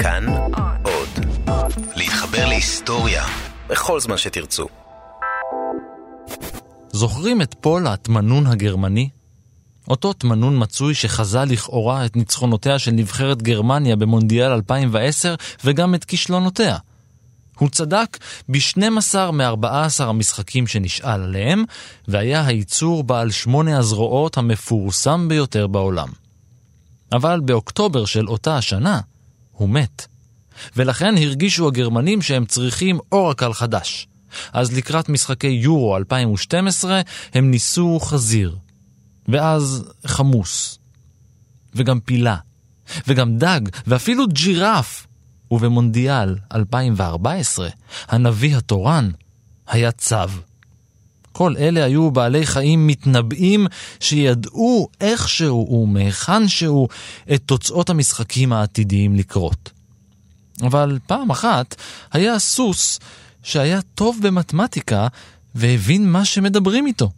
כאן עוד. להתחבר להיסטוריה בכל זמן שתרצו. זוכרים את פול התמנון הגרמני? אותו תמנון מצוי שחזה לכאורה את ניצחונותיה של נבחרת גרמניה במונדיאל 2010 וגם את כישלונותיה. הוא צדק ב-12 מ-14 המשחקים שנשאל עליהם, והיה הייצור בעל 8 הזרועות המפורסם ביותר בעולם. אבל באוקטובר של אותה השנה הוא מת. ולכן הרגישו הגרמנים שהם צריכים אורקל חדש. אז לקראת משחקי יורו 2012 הם ניסו חזיר, ואז חמוס, וגם פילה, וגם דג, ואפילו ג'ירף. ובמונדיאל 2014 הנביא התורן היה צב. כל אלה היו בעלי חיים מתנבאים שידעו איכשהו ומאיכנשהו את תוצאות המשחקים העתידיים לקרות. אבל פעם אחת היה סוס שהיה טוב במתמטיקה והבין מה שמדברים איתו.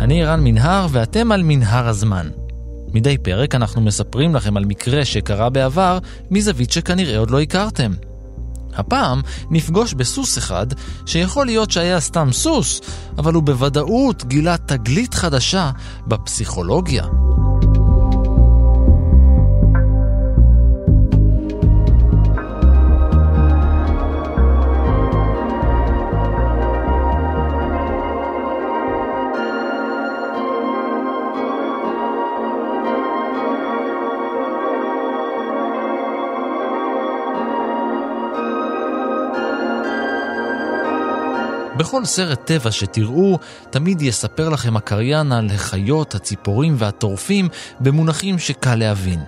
אני רן מנהר ואתם על מנהר הזמן. מדי פרק אנחנו מספרים לכם על מקרה שקרה בעבר מזווית שכנראה עוד לא הכרתם. הפעם נפגוש בסוס אחד שיכול להיות שהיה סתם סוס, אבל הוא בוודאות גילה תגלית חדשה בפסיכולוגיה. בכל סרט טבע שתראו, תמיד יספר לכם הקריין על החיות, הציפורים והטורפים במונחים שקל להבין.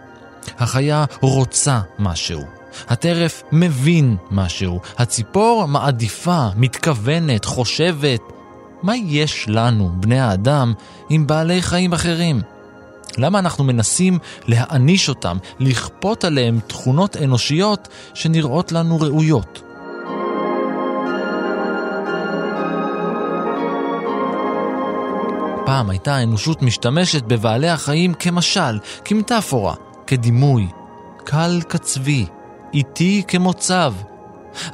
החיה רוצה משהו, הטרף מבין משהו, הציפור מעדיפה, מתכוונת, חושבת. מה יש לנו, בני האדם, עם בעלי חיים אחרים? למה אנחנו מנסים להעניש אותם, לכפות עליהם תכונות אנושיות שנראות לנו ראויות? פעם הייתה האנושות משתמשת בבעלי החיים כמשל, כמטאפורה, כדימוי, קל כצבי, איטי כמוצב.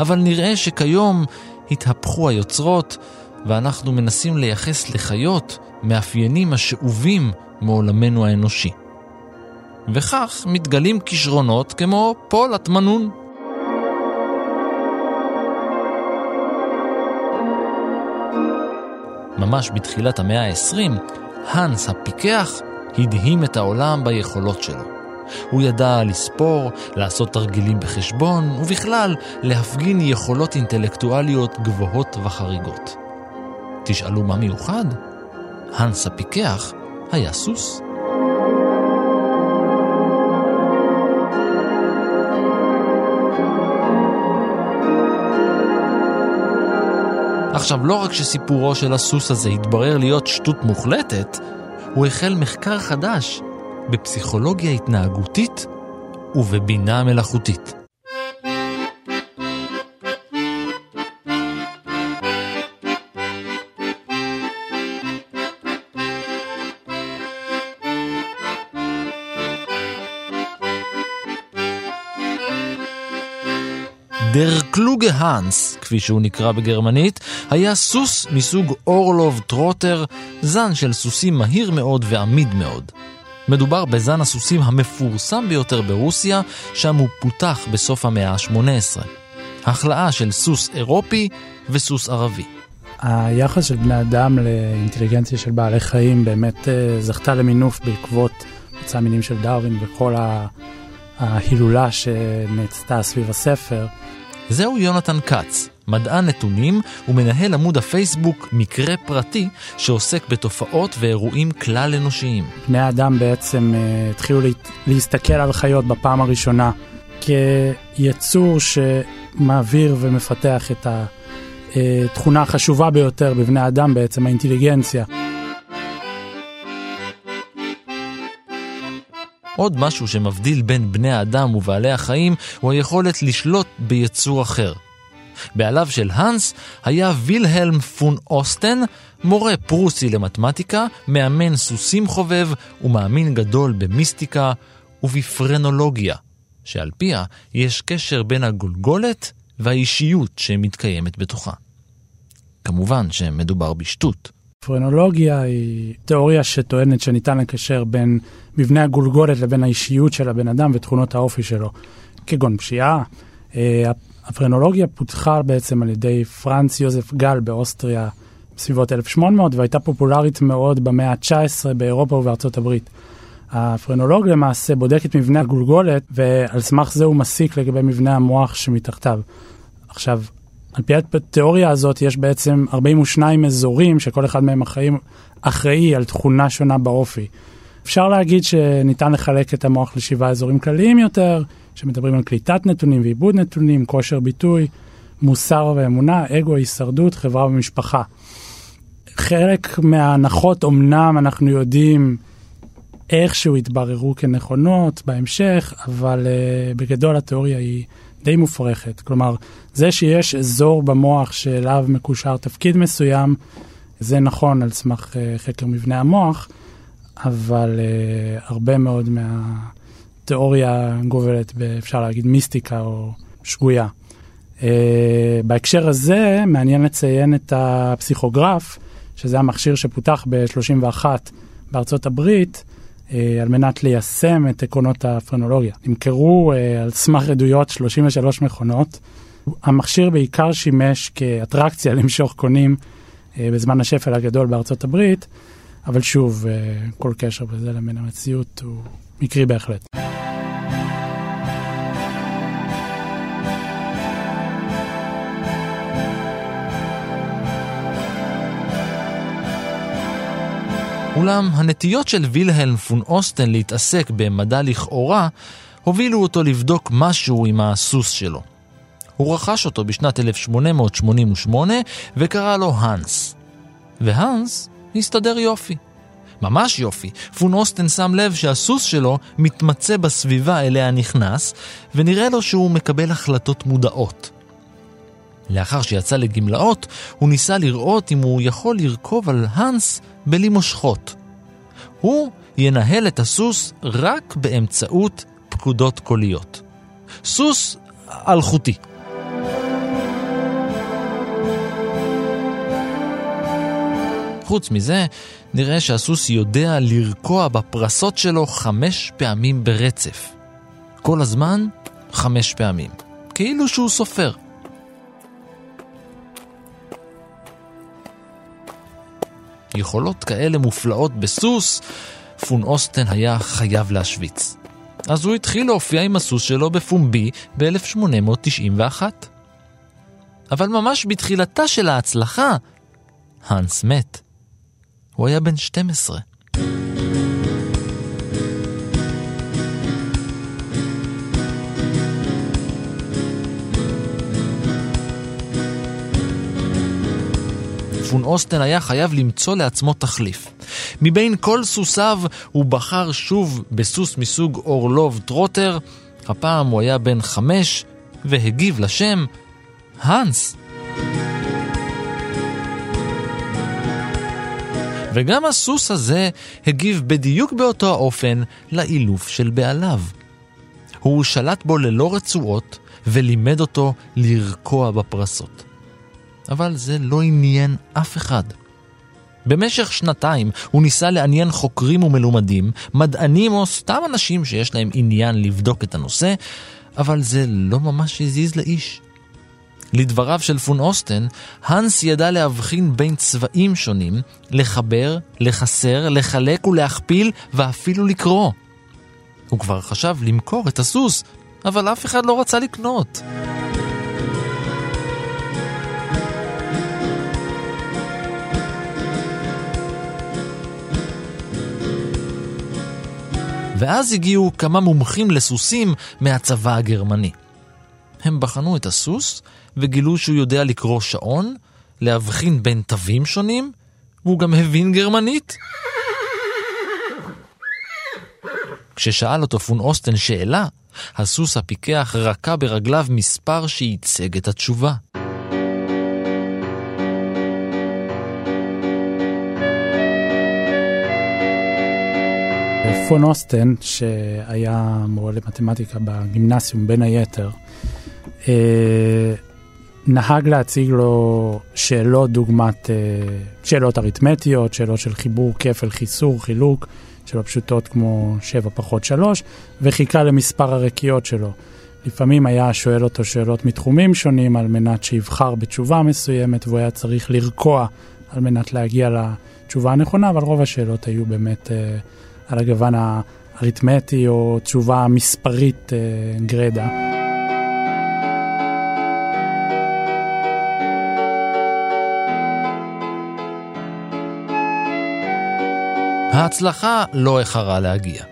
אבל נראה שכיום התהפכו היוצרות ואנחנו מנסים לייחס לחיות מאפיינים השאובים מעולמנו האנושי. וכך מתגלים כישרונות כמו פול התמנון. ממש בתחילת המאה ה-20, הנס הפיקח הדהים את העולם ביכולות שלו. הוא ידע לספור, לעשות תרגילים בחשבון, ובכלל להפגין יכולות אינטלקטואליות גבוהות וחריגות. תשאלו מה מיוחד? הנס הפיקח היה סוס. עכשיו, לא רק שסיפורו של הסוס הזה התברר להיות שטות מוחלטת, הוא החל מחקר חדש בפסיכולוגיה התנהגותית ובבינה מלאכותית. דר קלוגה הנס, כפי שהוא נקרא בגרמנית, היה סוס מסוג אורלוב טרוטר, זן של סוסים מהיר מאוד ועמיד מאוד. מדובר בזן הסוסים המפורסם ביותר ברוסיה, שם הוא פותח בסוף המאה ה-18. החלאה של סוס אירופי וסוס ערבי. היחס של בני אדם לאינטליגנציה של בעלי חיים באמת זכתה למינוף בעקבות מצא מינים של דרווין וכל ההילולה שנצתה סביב הספר. זהו יונתן קץ, מדען נתונים ומנהל עמוד הפייסבוק מקרה פרטי שעוסק בתופעות ואירועים כלל אנושיים. בני האדם בעצם התחילו להסתכל על חיות בפעם הראשונה כיצור שמעביר ומפתח את התכונה החשובה ביותר בבני האדם בעצם, האינטליגנציה. עוד משהו שמבדיל בין בני האדם ובעלי החיים הוא היכולת לשלוט ביצור אחר. בעליו של הנס היה וילהלם פון אוסטן, מורה פרוסי למתמטיקה, מאמן סוסים חובב ומאמין גדול במיסטיקה ובפרנולוגיה, שעל פיה יש קשר בין הגולגולת והאישיות שמתקיימת בתוכה. כמובן שמדובר בשטות. פרנולוגיה היא תיאוריה שטוענת שניתן לקשר בין מבנה הגולגולת לבין האישיות של הבן אדם ותכונות האופי שלו, כגון פשיעה. הפרנולוגיה פותחה בעצם על ידי פרנץ יוזף גל באוסטריה בסביבות 1800, והייתה פופולרית מאוד במאה ה-19 באירופה ובארצות הברית. הפרנולוג למעשה בודק את מבנה הגולגולת, ועל סמך זה הוא מסיק לגבי מבנה המוח שמתחתיו. עכשיו, על פי התיאוריה הזאת יש בעצם 42 אזורים שכל אחד מהם אחראי על תכונה שונה באופי. אפשר להגיד שניתן לחלק את המוח ל7 אזורים כלליים יותר, שמדברים על קליטת נתונים ועיבוד נתונים, כושר ביטוי, מוסר ואמונה, אגו, הישרדות, חברה ומשפחה. חלק מההנחות אומנם אנחנו יודעים איכשהו התבררו כנכונות בהמשך, אבל בגדול התיאוריה היא די מופרכת. כלומר, זה שיש אזור במוח שאליו מקושר תפקיד מסוים, זה נכון על סמך חקר מבנה המוח, אבל הרבה מאוד מהתיאוריה גובלת באפשר להגיד מיסטיקה או שגויה. בהקשר הזה מעניין לציין את הפסיכוגרף, שזה המכשיר שפותח ב-31 בארצות הברית, על מנת ליישם את עקרונות הפרנולוגיה. נמכרו על סמך עדויות 33 מכונות. המכשיר בעיקר שימש כאטרקציה למשוך קונים בזמן השפל הגדול בארצות הברית, אבל שוב, כל קשר בזה לבין המציאות הוא מקרי בהחלט. אולם הנטיות של וילהלם פון אוסטן להתעסק במדע לכאורה הובילו אותו לבדוק משהו עם הסוס שלו. הוא רכש אותו בשנת 1888 וקרא לו הנס. והנס הסתדר יופי. ממש יופי. פון אוסטן שם לב שהסוס שלו מתמצא בסביבה אליה נכנס, ונראה לו שהוא מקבל החלטות מודעות. לאחר שיצא לגמלאות, הוא ניסה לראות אם הוא יכול לרכוב על הנס בלי מושכות. הוא ינהל את הסוס רק באמצעות פקודות קוליות. סוס אלחוטי. חוץ מזה, נראה שהסוס יודע לרקוע בפרסות שלו 5 פעמים ברצף. כל הזמן 5 פעמים. כאילו שהוא סופר. יכולות כאלה מופלאות בסוס, פון אוסטן היה חייב להשוויץ. אז הוא התחיל להופיע עם הסוס שלו בפומבי ב-1891. אבל ממש בתחילתה של ההצלחה, הנס מת. הוא היה בן 12. פון אוסטן היה חייב למצוא לעצמו תחליף. מבין כל סוסיו הוא בחר שוב בסוס מסוג אורלוב טרוטר. הפעם הוא היה בן 5 והגיב לשם הנס. וגם הסוס הזה הגיב בדיוק באותו האופן לאילוף של בעליו. הוא שלט בו ללא רצועות ולימד אותו לרקוע בפרסות. אבל זה לא עניין אף אחד. במשך 2 הוא ניסה לעניין חוקרים ומלומדים, מדענים או סתם אנשים שיש להם עניין לבדוק את הנושא, אבל זה לא ממש הזיז לאיש. לדבריו של פון אוסטן, הנס ידע להבחין בין צבעים שונים, לחבר, לחסר, לחלק ולהכפיל ואפילו לקרוא. הוא כבר חשב למכור את הסוס, אבל אף אחד לא רצה לקנות. ואז הגיעו כמה מומחים לסוסים מהצבא הגרמני. הם בחנו את הסוס וגילו שהוא יודע לקרוא שעון, להבחין בין תווים שונים, והוא גם הבין גרמנית. כששאל אותו פון אוסטן שאלה, הסוס הפיקח רקע ברגליו מספר שייצג את התשובה. פון אוסטן, שהיה מורה למתמטיקה בגימנסיום בין היתר, נהג להציג לו שאלות דוגמת שאלות אריתמטיות, שאלות של חיבור, כפל, חיסור, חילוק, שאלות פשוטות כמו 7 פחות 3, וחיכה למספר הרקיות שלו. לפעמים היה שואל אותו שאלות מתחומים שונים על מנת שיבחר בתשובה מסוימת, והוא היה צריך לרקוע על מנת להגיע לתשובה הנכונה, אבל רוב השאלות היו באמת על הגוון האריתמטי או תשובה מספרית גרדה. ההצלחה לא החרה להגיע.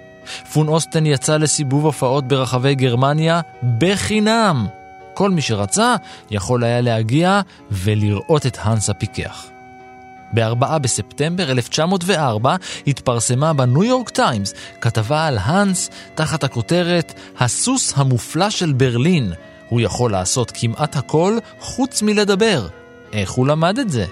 פון אוסטן יצא לסיבוב הופעות ברחבי גרמניה בחינם. כל מי שרצה יכול היה להגיע ולראות את הנס הפיקח. ב-4 בספטמבר 1904 התפרסמה בניו יורק טיימס כתבה על הנס תחת הכותרת "הסוס המופלא של ברלין, הוא יכול לעשות כמעט הכל חוץ מלדבר. איך הוא למד את זה?"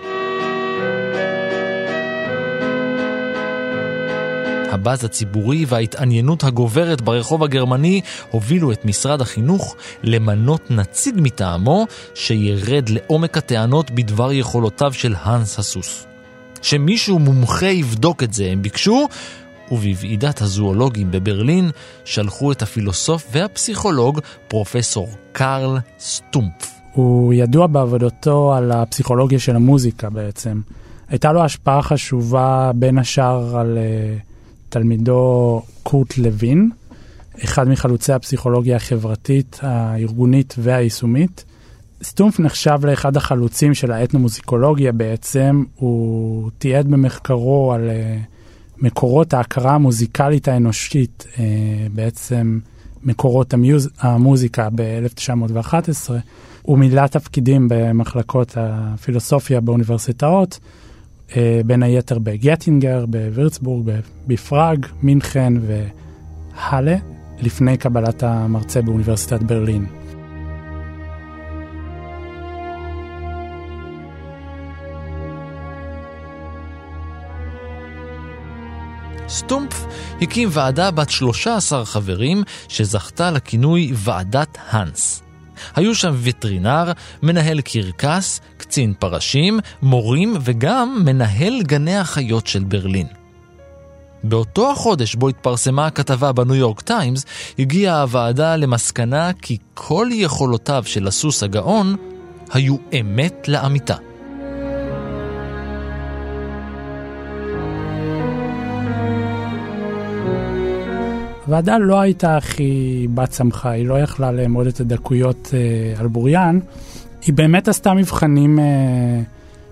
הבאז הציבורי וההתעניינות הגוברת ברחוב הגרמני הובילו את משרד החינוך למנות נציג מטעמו שירד לעומק הטענות בדבר יכולותיו של הנס הסוס. שמישהו מומחה יבדוק את זה הם ביקשו, ובוועידת הזואולוגים בברלין שלחו את הפילוסוף והפסיכולוג פרופסור קרל סטומפף. הוא ידוע בעבודתו על הפסיכולוגיה של המוזיקה בעצם. הייתה לו השפעה חשובה בין השאר על תלמידו קורט לוין, אחד מחלוצי הפסיכולוגיה החברתית, הארגונית והיישומית. סטומפף נחשב לאחד החלוצים של האתנומוזיקולוגיה בעצם. הוא תיעד במחקרו על מקורות ההכרה המוזיקלית האנושית, בעצם מקורות המוזיקה ב-1911. הוא מילא תפקידים במחלקות הפילוסופיה באוניברסיטאות, בין היתר בגטינגר, בווירצבורג, בפראג, מינכן והלה, לפני קבלת המרצה באוניברסיטת ברלין. סטומפף הקים ועדה בת 13 חברים שזכתה לכינוי ועדת הנס. היו שם וטרינר, מנהל קרקס, קצין פרשים, מורים וגם מנהל גני החיות של ברלין. באותו החודש בו התפרסמה הכתבה בניו יורק טיימס, הגיעה הוועדה למסקנה כי כל יכולותיו של הסוס הגאון היו אמת לאמיתה. הוועדה לא הייתה הכי בת סמכה, היא לא יכלה לאמוד את הדקויות על בוריין. היא באמת עשתה מבחנים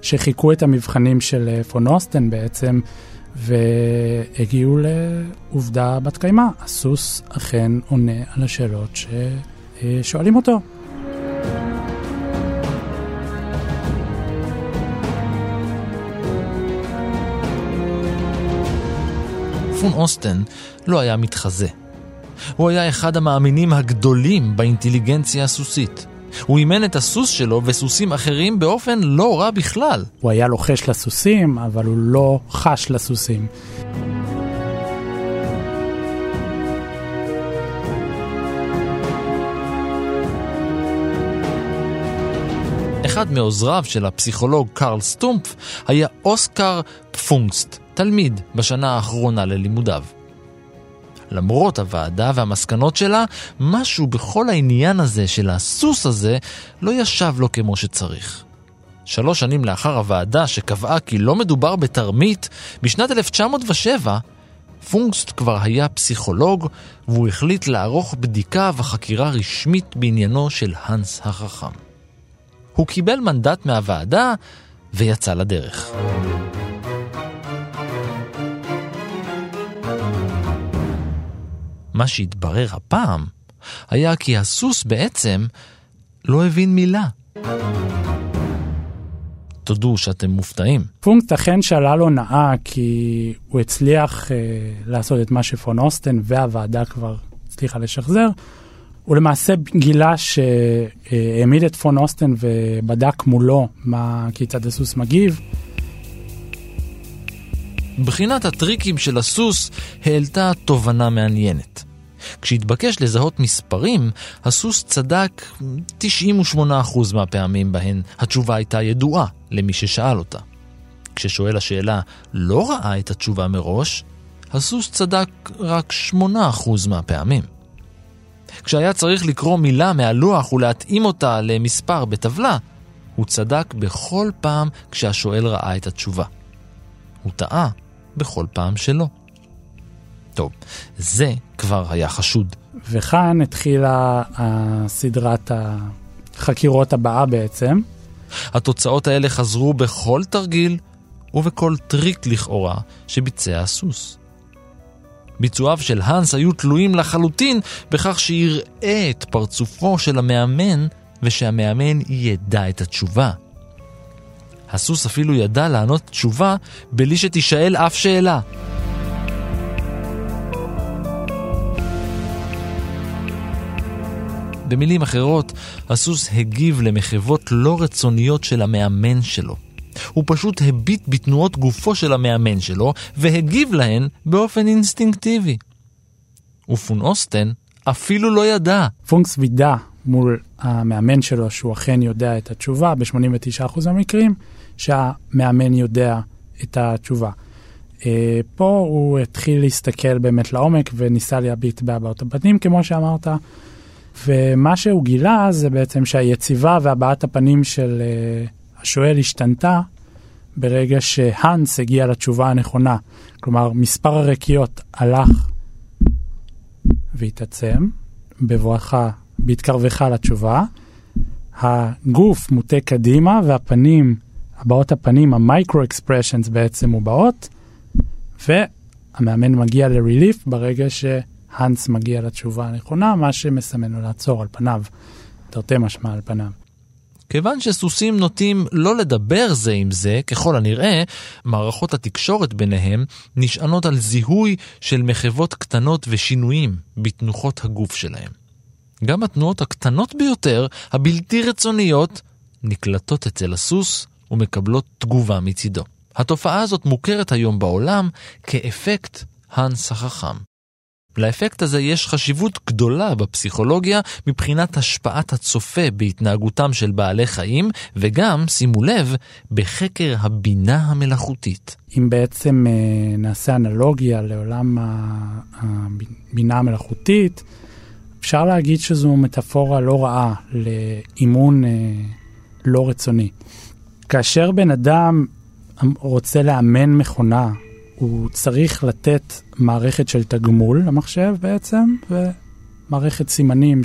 שחיכו את המבחנים של פון אוסטן בעצם, והגיעו לעובדה בת קיימה. הסוס אכן עונה על השאלות ששואלים אותו. פון אוסטן לא היה מתחזה. הוא היה אחד המאמינים הגדולים באינטליגנציה הסוסית. הוא אימן את הסוס שלו וסוסים אחרים באופן לא רע בכלל. הוא היה לוחש לסוסים, אבל הוא לא חש לסוסים. אחד מעוזריו של הפסיכולוג קרל סטומפף היה אוסקר פפונגסט, תלמיד בשנה האחרונה ללימודיו. למרות הוועדה והמסקנות שלה, משהו בכל העניין הזה של הסוס הזה לא ישב לו כמו שצריך. 3 שנים לאחר הוועדה שקבעה כי לא מדובר בתרמית, בשנת 1907 פונגסט כבר היה פסיכולוג, והוא החליט לערוך בדיקה וחקירה רשמית בעניינו של הנס החכם. הוא קיבל מנדט מהוועדה ויצא לדרך. מה שהתברר הפעם היה כי הסוס בעצם לא הבין מילה. תודו שאתם מופתעים. פונקט אכן שאלה לו נאה, כי הוא הצליח לעשות את מה שפון אוסטן והוועדה כבר הצליחה לשחזר. הוא למעשה גילה שהעמיד את פון אוסטן ובדק מולו מה כיצד הסוס מגיב. בחינת הטריקים של הסוס העלתה תובנה מעניינת. כשהתבקש לזהות מספרים, הסוס צדק 98% מהפעמים בהן התשובה הייתה ידועה למי ששאל אותה. כששואל השאלה לא ראה את התשובה מראש, הסוס צדק רק 8% מהפעמים. כשהיה צריך לקרוא מילה מהלוח ולהתאים אותה למספר בטבלה, הוא צדק בכל פעם כשהשואל ראה את התשובה. הוא טעה בכל פעם שלא. טוב, זה כבר היה חשוד. וכאן התחילה סדרת החקירות הבאה בעצם. התוצאות האלה חזרו בכל תרגיל ובכל טריק לכאורה שביצע הסוס. ביצועיו של הנס היו תלויים לחלוטין בכך שיראה את פרצופו של המאמן ושהמאמן ידע את התשובה. הסוס אפילו ידע לענות תשובה בלי שתישאל אף שאלה. במילים אחרות, הסוס הגיב למחוות לא רצוניות של המאמן שלו. הוא פשוט הביט בתנועות גופו של המאמן שלו והגיב להן באופן אינסטינקטיבי. ופון אוסטן אפילו לא ידע. פונקס וידע מול המאמן שלו שהוא אכן יודע את התשובה, ב-89% המקרים שהמאמן יודע את התשובה. פה הוא התחיל להסתכל באמת לעומק וניסה להביט בהבעות הפנים כמו שאמרת, ומה שהוא גילה זה בעצם שהיציבה והבעת הפנים של השואל השתנתה ברגע שהנס הגיע לתשובה הנכונה. כלומר, מספר הרקיות הלך והתעצם, בבואך בהתקרבך לתשובה. הגוף מוטה קדימה והפנים, הבעות הפנים, המייקרו-אקספרשנס בעצם מובעות, והמאמן מגיע לריליף ברגע שהנס מגיע לתשובה הנכונה, מה שמסמן לו לעצור על פניו, תרתי משמע על פניו. כיוון שסוסים נוטים לא לדבר זה עם זה, ככל הנראה, מערכות התקשורת ביניהם נשענות על זיהוי של מחוות קטנות ושינויים בתנוחות הגוף שלהם. גם התנועות הקטנות ביותר, הבלתי רצוניות, נקלטות אצל הסוס ומקבלות תגובה מצידו. התופעה הזאת מוכרת היום בעולם כאפקט הנס החכם. לאפקט הזה יש חשיבות גדולה בפסיכולוגיה מבחינת השפעת הצופה בהתנהגותם של בעלי חיים, וגם, שימו לב, בחקר הבינה המלאכותית. אם בעצם נעשה אנלוגיה לעולם הבינה המלאכותית, אפשר להגיד שזו מטאפורה לא רעה לאימון לא רצוני. כאשר בן אדם רוצה לאמן מכונה, הוא צריך לתת מערכת של תגמול למחשב בעצם, ומערכת סימנים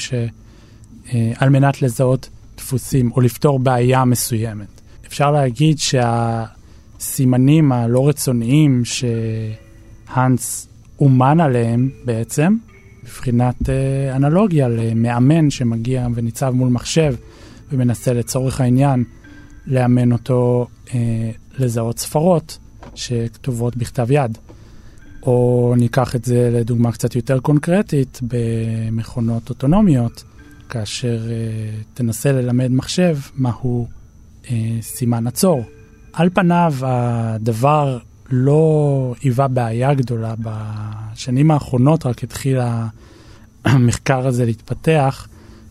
על מנת לזהות דפוסים או לפתור בעיה מסוימת. אפשר להגיד שהסימנים הלא רצוניים שהנס אומן עליהם בעצם, מבחינת אנלוגיה למאמן שמגיע וניצב מול מחשב ומנסה לצורך העניין לאמן אותו לזהות ספרות שכתובות בכתב יד. או ניקח את זה לדוגמה קצת יותר קונקרטית במכונות אוטונומיות, כאשר תנסה ללמד מחשב מהו סימן עצור. על פניו הדבר לא היווה בעיה גדולה. בשנים האחרונות רק התחיל המחקר הזה להתפתח,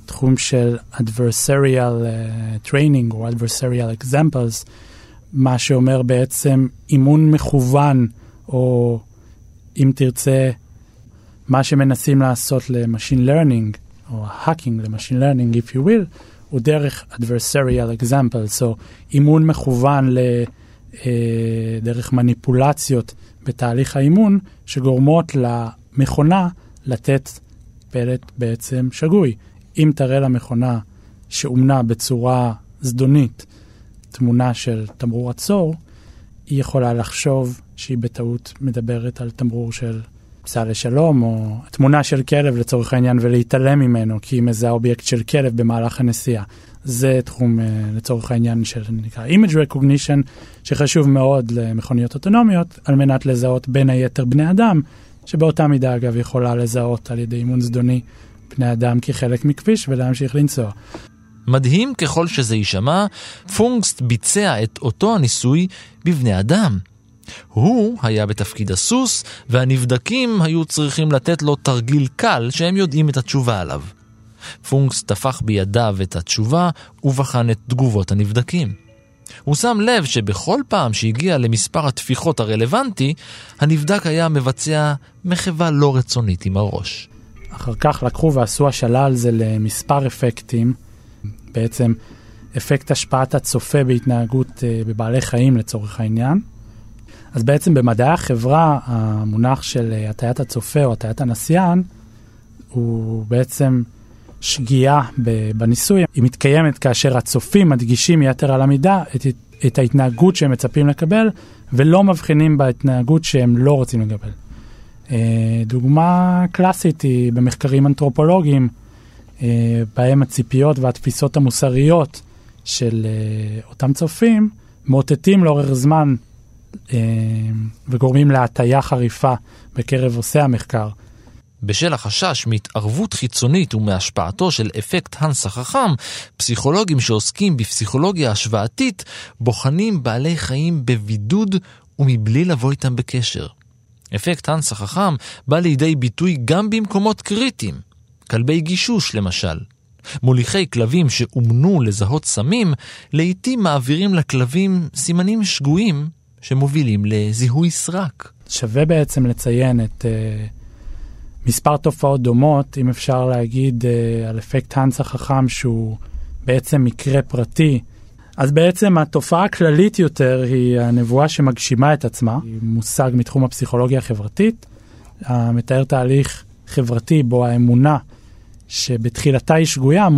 תחום של adversarial training או adversarial examples, מה שאומר בעצם אימון מכוון, או אם תרצה, מה שמנסים לעשות למשין לרנינג, או ההאקינג למשין לרנינג, if you will, הוא דרך adversarial examples, או אימון מכוון דרך מניפולציות בתהליך האימון, שגורמות למכונה לתת פלט בעצם שגוי. אם תראה למכונה שאומנה בצורה זדונית תמונה של תמרור עצור, היא יכולה לחשוב שהיא בטעות מדברת על תמרור של פסע לשלום, או תמונה של כלב לצורך העניין, ולהתעלם ממנו, כי היא מזהה אובייקט של כלב במהלך הנסיעה. זה תחום לצורך העניין שנקרא image recognition, שחשוב מאוד למכוניות אוטונומיות, על מנת לזהות בין היתר בני אדם, שבאותה מידה אגב יכולה לזהות על ידי אימון זדוני בני אדם כחלק מכביש ולהמשיך לנסוע. מדהים ככל שזה יישמע, פונגסט ביצע את אותו הניסוי בבני אדם. הוא היה בתפקיד הסוס, והנבדקים היו צריכים לתת לו תרגיל קל שהם יודעים את התשובה עליו. פונגסט הפך בידיו את התשובה ובחן את תגובות הנבדקים. הוא שם לב שבכל פעם שהגיע למספר התפיחות הרלוונטי, הנבדק היה מבצע מחווה לא רצונית עם הראש. אחר כך לקחו ועשו השאלה על זה למספר אפקטים, בעצם אפקט השפעת הצופה בהתנהגות בבעלי חיים לצורך העניין. אז בעצם במדעי החברה, המונח של הטיית הצופה או הטיית הנסיין, הוא בעצם שגיאה בניסוי. היא מתקיימת כאשר הצופים מדגישים יתר על המידה את ההתנהגות שהם מצפים לקבל, ולא מבחינים בהתנהגות שהם לא רוצים לקבל. דוגמה קלאסית היא במחקרים אנתרופולוגיים, בהם הציפיות והתפיסות המוסריות של אותם צופים, מוטטים לאורך זמן וגורמים להטייה חריפה בקרב עושי המחקר. בשל החשש מהתערבות חיצונית ומהשפעתו של אפקט הנס החכם, פסיכולוגים שעוסקים בפסיכולוגיה השוואתית בוחנים בעלי חיים בבידוד ומבלי לבוא איתם בקשר. אפקט הנס החכם בא לידי ביטוי גם במקומות קריטיים. כלבי גישוש למשל. מוליכי כלבים שאומנו לזהות סמים, לעתים מעבירים לכלבים סימנים שגויים שמובילים לזיהוי סרק. שווה בעצם לציין את מספר תופעות דומות, אם אפשר להגיד על אפקט הנס החכם שהוא בעצם מקרה פרטי. אז בעצם התופעה הכללית יותר היא הנבואה שמגשימה את עצמה, היא מושג מתחום הפסיכולוגיה החברתית, המתאר תהליך חברתי בו האמונה שבתחילתה היא שגויה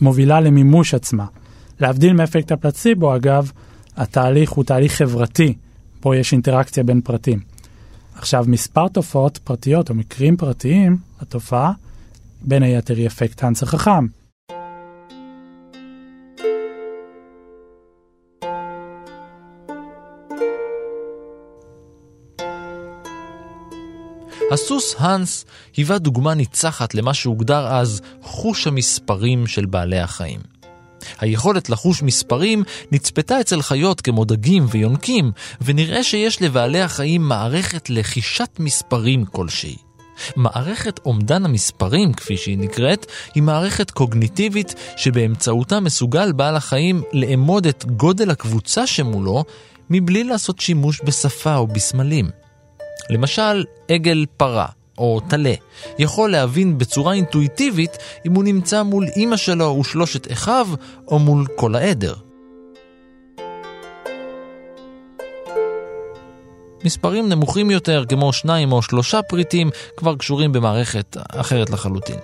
מובילה למימוש עצמה. להבדיל מאפקט הפלציבו אגב, התהליך הוא תהליך חברתי, בו יש אינטראקציה בין פרטים. עכשיו, מספר תופעות פרטיות או מקרים פרטיים, התופעה, בין היתר היא אפקט הנס החכם. הסוס הנס היווה דוגמה ניצחת למה שהוגדר אז חוש המספרים של בעלי החיים. היכולת לחוש מספרים נצפתה אצל חיות כמו דגים ויונקים, ונראה שיש לבעלי החיים מערכת לחישת מספרים כלשהי. מערכת אומדן המספרים, כפי שהיא נקראת, היא מערכת קוגניטיבית שבאמצעותה מסוגל בעל החיים לאמוד את גודל הקבוצה שמולו, מבלי לעשות שימוש בשפה או בסמלים. למשל, עגל פרה או תלה יכול להבין בצורה אינטואיטיבית אם הוא נמצא מול אמא שלו ושלושת אחיו או מול כל העדר. מספרים נמוכים יותר כמו 2 או 3 פריטים כבר קשורים במערכת אחרת לחלוטין.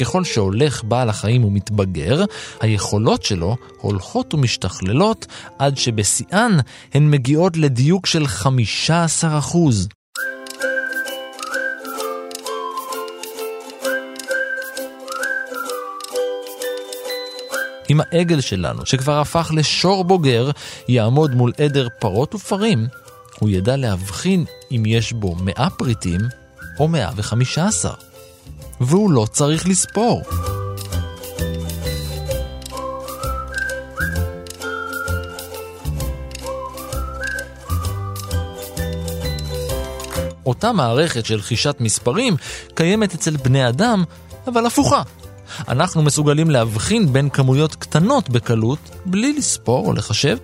ככל שהולך בעל החיים ומתבגר, היכולות שלו הולכות ומשתכללות עד שבשיאן הן מגיעות לדיוק של 15%. אם העגל שלנו, שכבר הפך לשור בוגר, יעמוד מול עדר פרות ופרים, הוא ידע להבחין אם יש בו 100 פריטים או 115. והוא לא צריך לספור. אותה מערכת של חישת מספרים קיימת אצל בני אדם, אבל הפוכה. אנחנו מסוגלים להבחין בין כמויות קטנות בקלות בלי לספור או לחשב.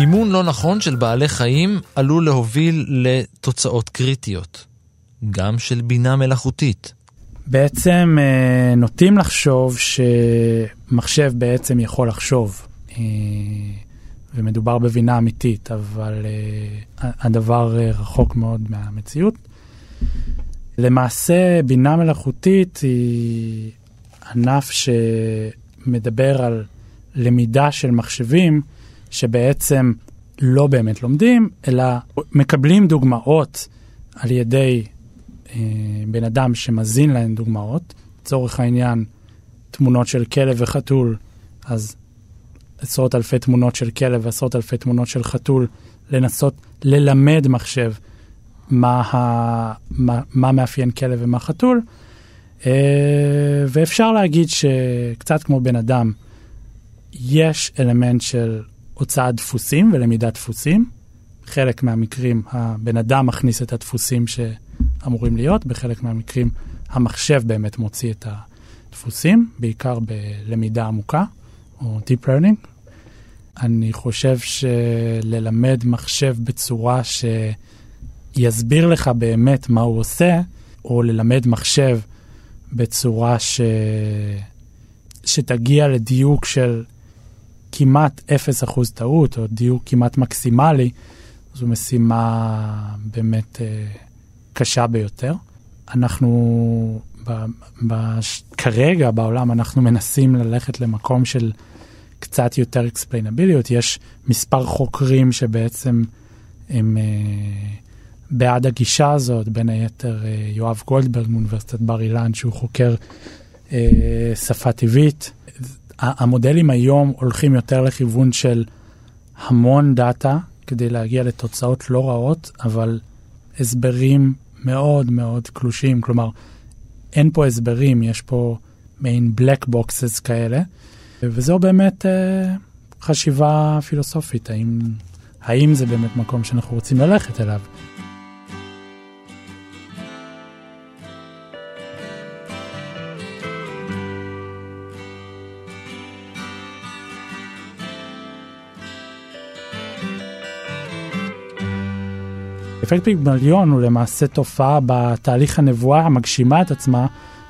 אימון לא נכון של בעלי חיים עלול להוביל לתוצאות קריטיות, גם של בינה מלאכותית. בעצם נוטים לחשוב שמחשב בעצם יכול לחשוב, ומדובר בבינה אמיתית, אבל הדבר רחוק מאוד מהמציאות. למעשה, בינה מלאכותית היא ענף שמדבר על למידה של מחשבים, שבעצם לא באמת לומדים, אלא מקבלים דוגמאות על ידי בן אדם שמזין להם דוגמאות. לצורך העניין, תמונות של כלב וחתול, אז עשרות אלפי תמונות של כלב ועשרות אלפי תמונות של חתול, לנסות ללמד מחשב מה מאפיין כלב ומה חתול. ואפשר להגיד שקצת כמו בן אדם, יש אלמנט של הוצאת דפוסים ולמידת דפוסים. בחלק מהמקרים הבן אדם מכניס את הדפוסים שאמורים להיות, בחלק מהמקרים המחשב באמת מוציא את הדפוסים, בעיקר בלמידה עמוקה או deep learning. אני חושב שללמד מחשב בצורה שיסביר לך באמת מה הוא עושה, או ללמד מחשב בצורה שתגיע לדיוק של כמעט 0% טעות, או דיוק כמעט מקסימלי, זו משימה באמת קשה ביותר. אנחנו כרגע בעולם אנחנו מנסים ללכת למקום של קצת יותר אקספליינביליות. יש מספר חוקרים שבעצם הם בעד הגישה הזאת, בין היתר יואב גולדברג מאוניברסיטת בר אילן, שהוא חוקר שפה טבעית. המודלים היום הולכים יותר לכיוון של המון דאטה, כדי להגיע לתוצאות לא רעות, אבל הסברים מאוד מאוד קלושים. כלומר, אין פה הסברים, יש פה מעין black boxes כאלה, וזו באמת חשיבה פילוסופית, האם זה באמת מקום שאנחנו רוצים ללכת אליו. אפקט פיגמליון הוא למעשה תופעה בתהליך הנבואה המגשימה את עצמה,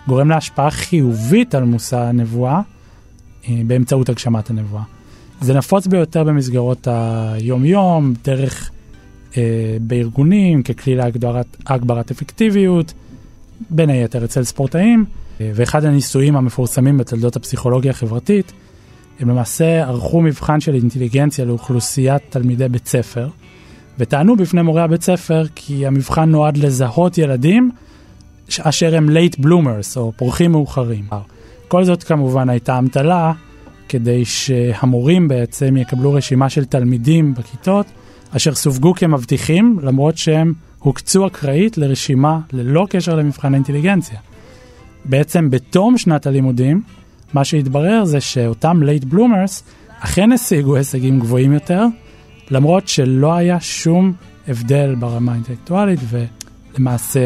גורם להשפעה חיובית על מושא הנבואה באמצעות הגשמת הנבואה. זה נפוץ ביותר במסגרות היום-יום, דרך בארגונים, ככלי להגברת אפקטיביות, בין היתר אצל ספורטאים, ואחד הניסויים המפורסמים בתולדות הפסיכולוגיה החברתית, הם למעשה ערכו מבחן של אינטליגנציה לאוכלוסיית תלמידי בית ספר, וטענו בפני מורי הבית ספר כי המבחן נועד לזהות ילדים אשר הם late bloomers, או פורחים מאוחרים. כל זאת כמובן הייתה המתלה, כדי שהמורים בעצם יקבלו רשימה של תלמידים בכיתות, אשר סופגו כמבטיחים, למרות שהם הוקצו אקראית לרשימה ללא קשר למבחן האינטליגנציה. בעצם בתום שנת הלימודים, מה שהתברר זה שאותם late bloomers אכן השיגו הישגים גבוהים יותר, למרות שלא היה שום הבדל ברמה האינטלקטואלית, ולמעשה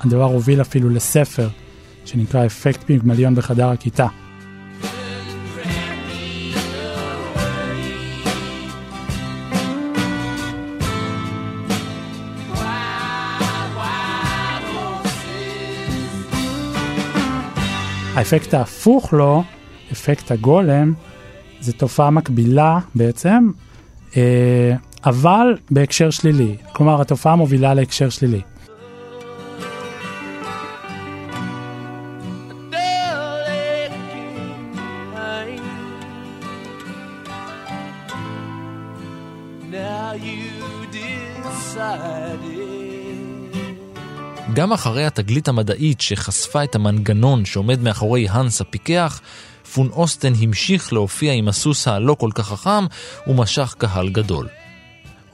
הדבר הוביל אפילו לספר שנקרא אפקט פיגמליון בחדר הכיתה. האפקט ההפוך לו, אפקט הגולם, זה תופעה מקבילה בעצם, אבל בהקשר שלילי. כלומר, התופעה מובילה להקשר שלילי. גם אחרי התגלית המדעית שחשפה את המנגנון שעומד מאחורי הנס הפיקח, פון אוסטן המשיך להופיע עם הסוס הלא כל כך חכם ומשך קהל גדול.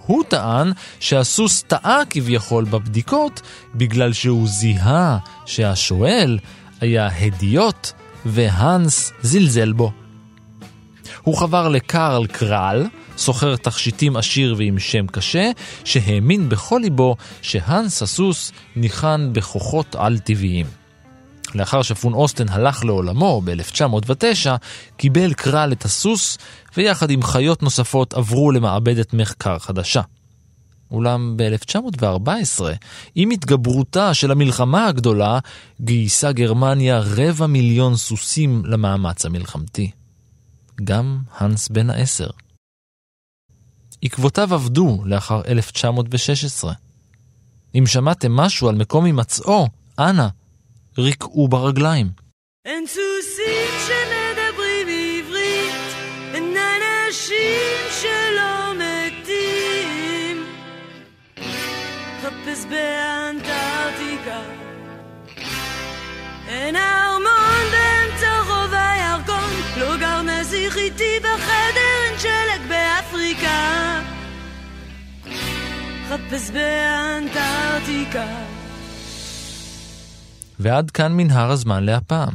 הוא טען שהסוס טעה כביכול בבדיקות בגלל שהוא זיהה שהשואל היה הדיוט והנס זלזל בו. הוא חבר לקרל קרל, סוחר תכשיטים עשיר ועם שם קשה, שהאמין בכל ליבו שהנס הסוס ניחן בכוחות על טבעיים. לאחר שפון אוסטן הלך לעולמו ב-1909, קיבל קרל את הסוס, ויחד עם חיות נוספות עברו למעבדת מחקר חדשה. אולם ב-1914, עם התגברותה של המלחמה הגדולה, גייסה גרמניה 250,000 סוסים למאמץ המלחמתי. גם הנס בן 10. עקבותיו עבדו לאחר 1916. אם שמעתם משהו על מקום הימצאו, אנא, ריקעו ברגליים. אין סוסים שמדברים עברית, אין אנשים שלא מתים. חפש באנטרטיקה, אין ארמון באמצע רוב הירקון, לא גר נסיך איתי בחדר, אין שלג באפריקה. חפש באנטרטיקה. ועד כאן מנהר הזמן להפעם.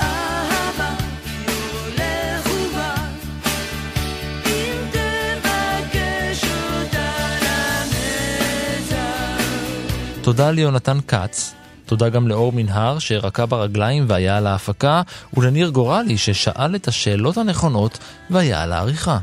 אהבה, יולך ובא, אם תבקש אותה למצא. תודה ליונתן כץ, תודה גם לאור מנהר שהרקע ברגליים והיה על ההפקה, ולניר גורלי ששאל את השאלות הנכונות והיה על העריכה.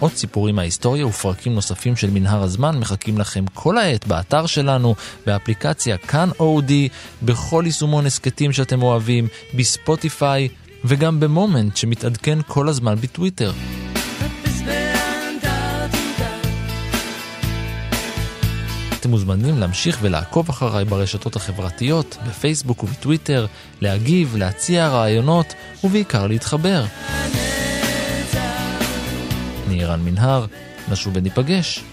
עוד סיפורים מההיסטוריה ופרקים נוספים של מנהר הזמן מחכים לכם כל העת באתר שלנו, באפליקציה כאן אודי, בכל יישומון הסקטים שאתם אוהבים, בספוטיפיי וגם במומנט שמתעדכן כל הזמן בטוויטר. אתם מוזמנים להמשיך ולעקוב אחריי ברשתות החברתיות, בפייסבוק ובטוויטר, להגיב, להציע רעיונות ובעיקר להתחבר. אני אירן מנהר, נשוב וניפגש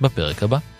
בפרק הבא.